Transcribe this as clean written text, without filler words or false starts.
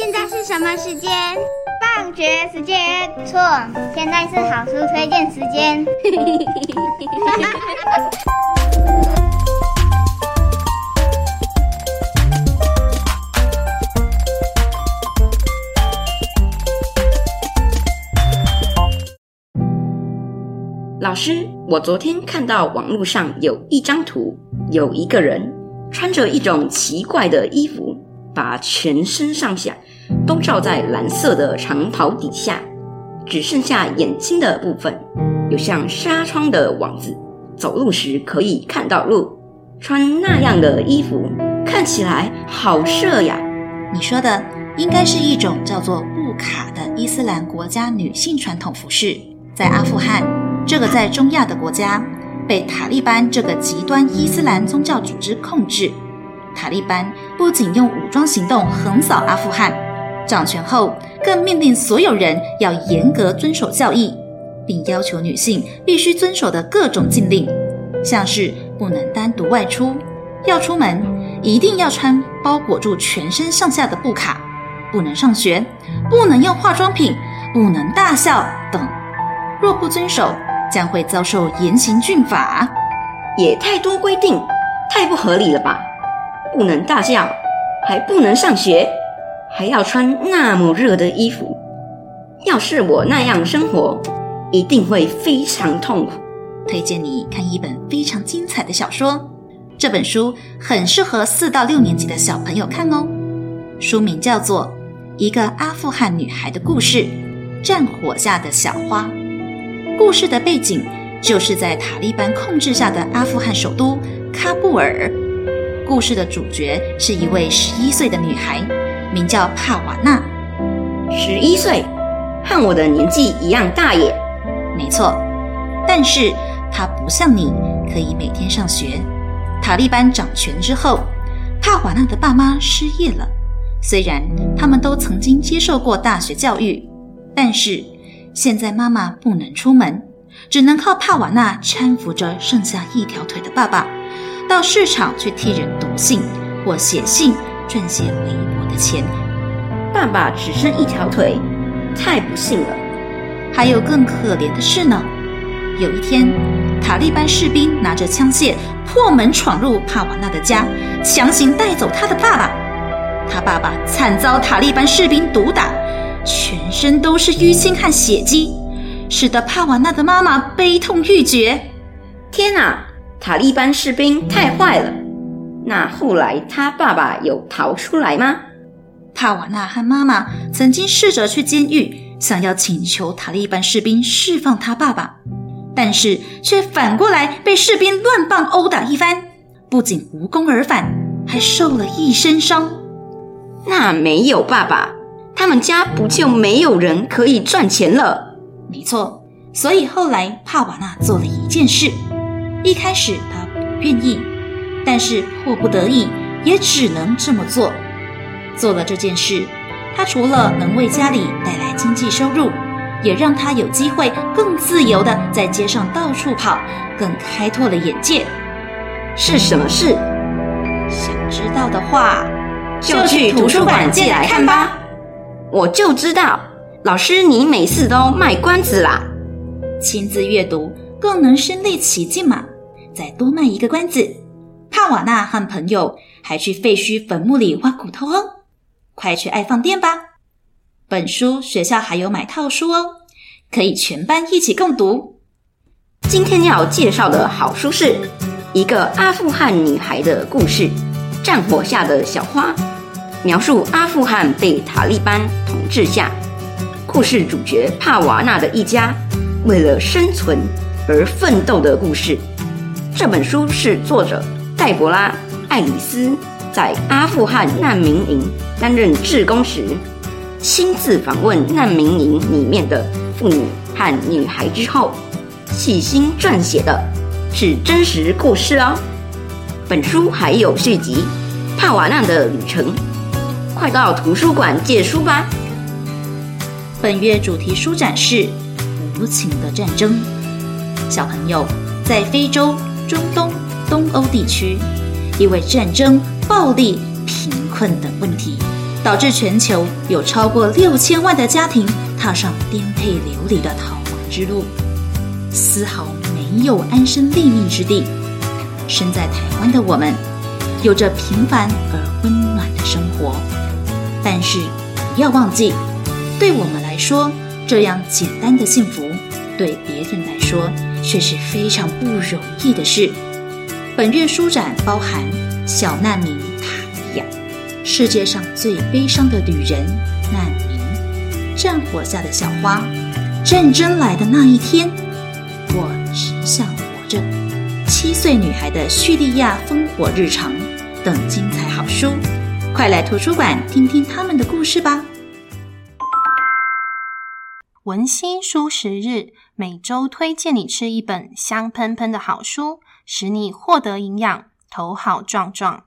现在是什么时间？放学时间。错，现在是好书推荐时间。老师，我昨天看到网络上有一张图，有一个人穿着一种奇怪的衣服，把全身上下都罩在蓝色的长袍底下，只剩下眼睛的部分，有像纱窗的网子，走路时可以看到路。穿那样的衣服看起来好色呀。你说的应该是一种叫做布卡的伊斯兰国家女性传统服饰。在阿富汗这个在中亚的国家，被塔利班这个极端伊斯兰宗教组织控制。塔利班不仅用武装行动横扫阿富汗，掌权后更命令所有人要严格遵守教义，并要求女性必须遵守的各种禁令，像是不能单独外出，要出门一定要穿包裹住全身上下的布卡，不能上学，不能用化妆品，不能大笑等。若不遵守，将会遭受严刑峻法。也太多规定，太不合理了吧？不能大笑，还不能上学，还要穿那么热的衣服。要是我那样生活，一定会非常痛苦。推荐你看一本非常精彩的小说，这本书很适合4到6年级的小朋友看哦。书名叫做《一个阿富汗女孩的故事：战火下的小花》。故事的背景就是在塔利班控制下的阿富汗首都喀布尔。故事的主角是一位11岁的女孩，名叫帕瓦娜。11岁，和我的年纪一样大耶。没错，但是她不像你可以每天上学。塔利班掌权之后，帕瓦娜的爸妈失业了。虽然他们都曾经接受过大学教育，但是现在妈妈不能出门，只能靠帕瓦娜搀扶着剩下1条腿的爸爸，到市场去替人读信或写信赚些微薄的钱。爸爸只剩1条腿，太不幸了。还有更可怜的事呢。有一天，塔利班士兵拿着枪械破门闯入帕瓦娜的家，强行带走他的爸爸。他爸爸惨遭塔利班士兵毒打，全身都是淤青和血迹，使得帕瓦娜的妈妈悲痛欲绝。天啊，塔利班士兵太坏了。那后来他爸爸有逃出来吗？帕瓦娜和妈妈曾经试着去监狱，想要请求塔利班士兵释放他爸爸，但是却反过来被士兵乱棒殴打一番，不仅无功而返，还受了一身伤。那没有爸爸，他们家不就没有人可以赚钱了？没错，所以后来帕瓦娜做了一件事。一开始她不愿意，但是迫不得已也只能这么做。做了这件事，她除了能为家里带来经济收入，也让她有机会更自由地在街上到处跑，更开拓了眼界。是什么事？想知道的话，就去图书馆借来看吧。我就知道，老师你每次都卖关子啦。亲自阅读更能身临其境嘛，再多卖一个关子。帕瓦娜和朋友还去废墟坟墓里挖骨头哦，快去爱放店吧。本书学校还有买套书哦，可以全班一起共读。今天要介绍的好书是《一个阿富汗女孩的故事：战火下的小花》，描述阿富汗被塔利班统治下，故事主角帕瓦娜的一家为了生存而奋斗的故事。这本书是作者戴博拉·艾里斯在阿富汗难民营担任志工时，亲自访问难民营里面的妇女和女孩之后，细心撰写的是真实故事哦。本书还有续集《帕瓦娜的旅程》，快到图书馆借书吧。本月主题书展是无情的战争。小朋友，在非洲、中东、东欧地区，因为战争、暴力、贫困等问题，导致全球有超过6000万的家庭踏上颠沛流离的逃亡之路，丝毫没有安身立命之地。身在台湾的我们，有着平凡而温暖的生活，但是不要忘记，对我们来说，这样简单的幸福，对别人来说却是非常不容易的事。本月书展包含小难民塔利亚、世界上最悲伤的旅人、难民、战火下的小花、战争来的那一天、我只想活着、7岁女孩的叙利亚烽火日常等精彩好书，快来图书馆听听他们的故事吧。文欣书食日，每周推荐你吃一本香喷喷的好书，使你获得营养，头好壮壮。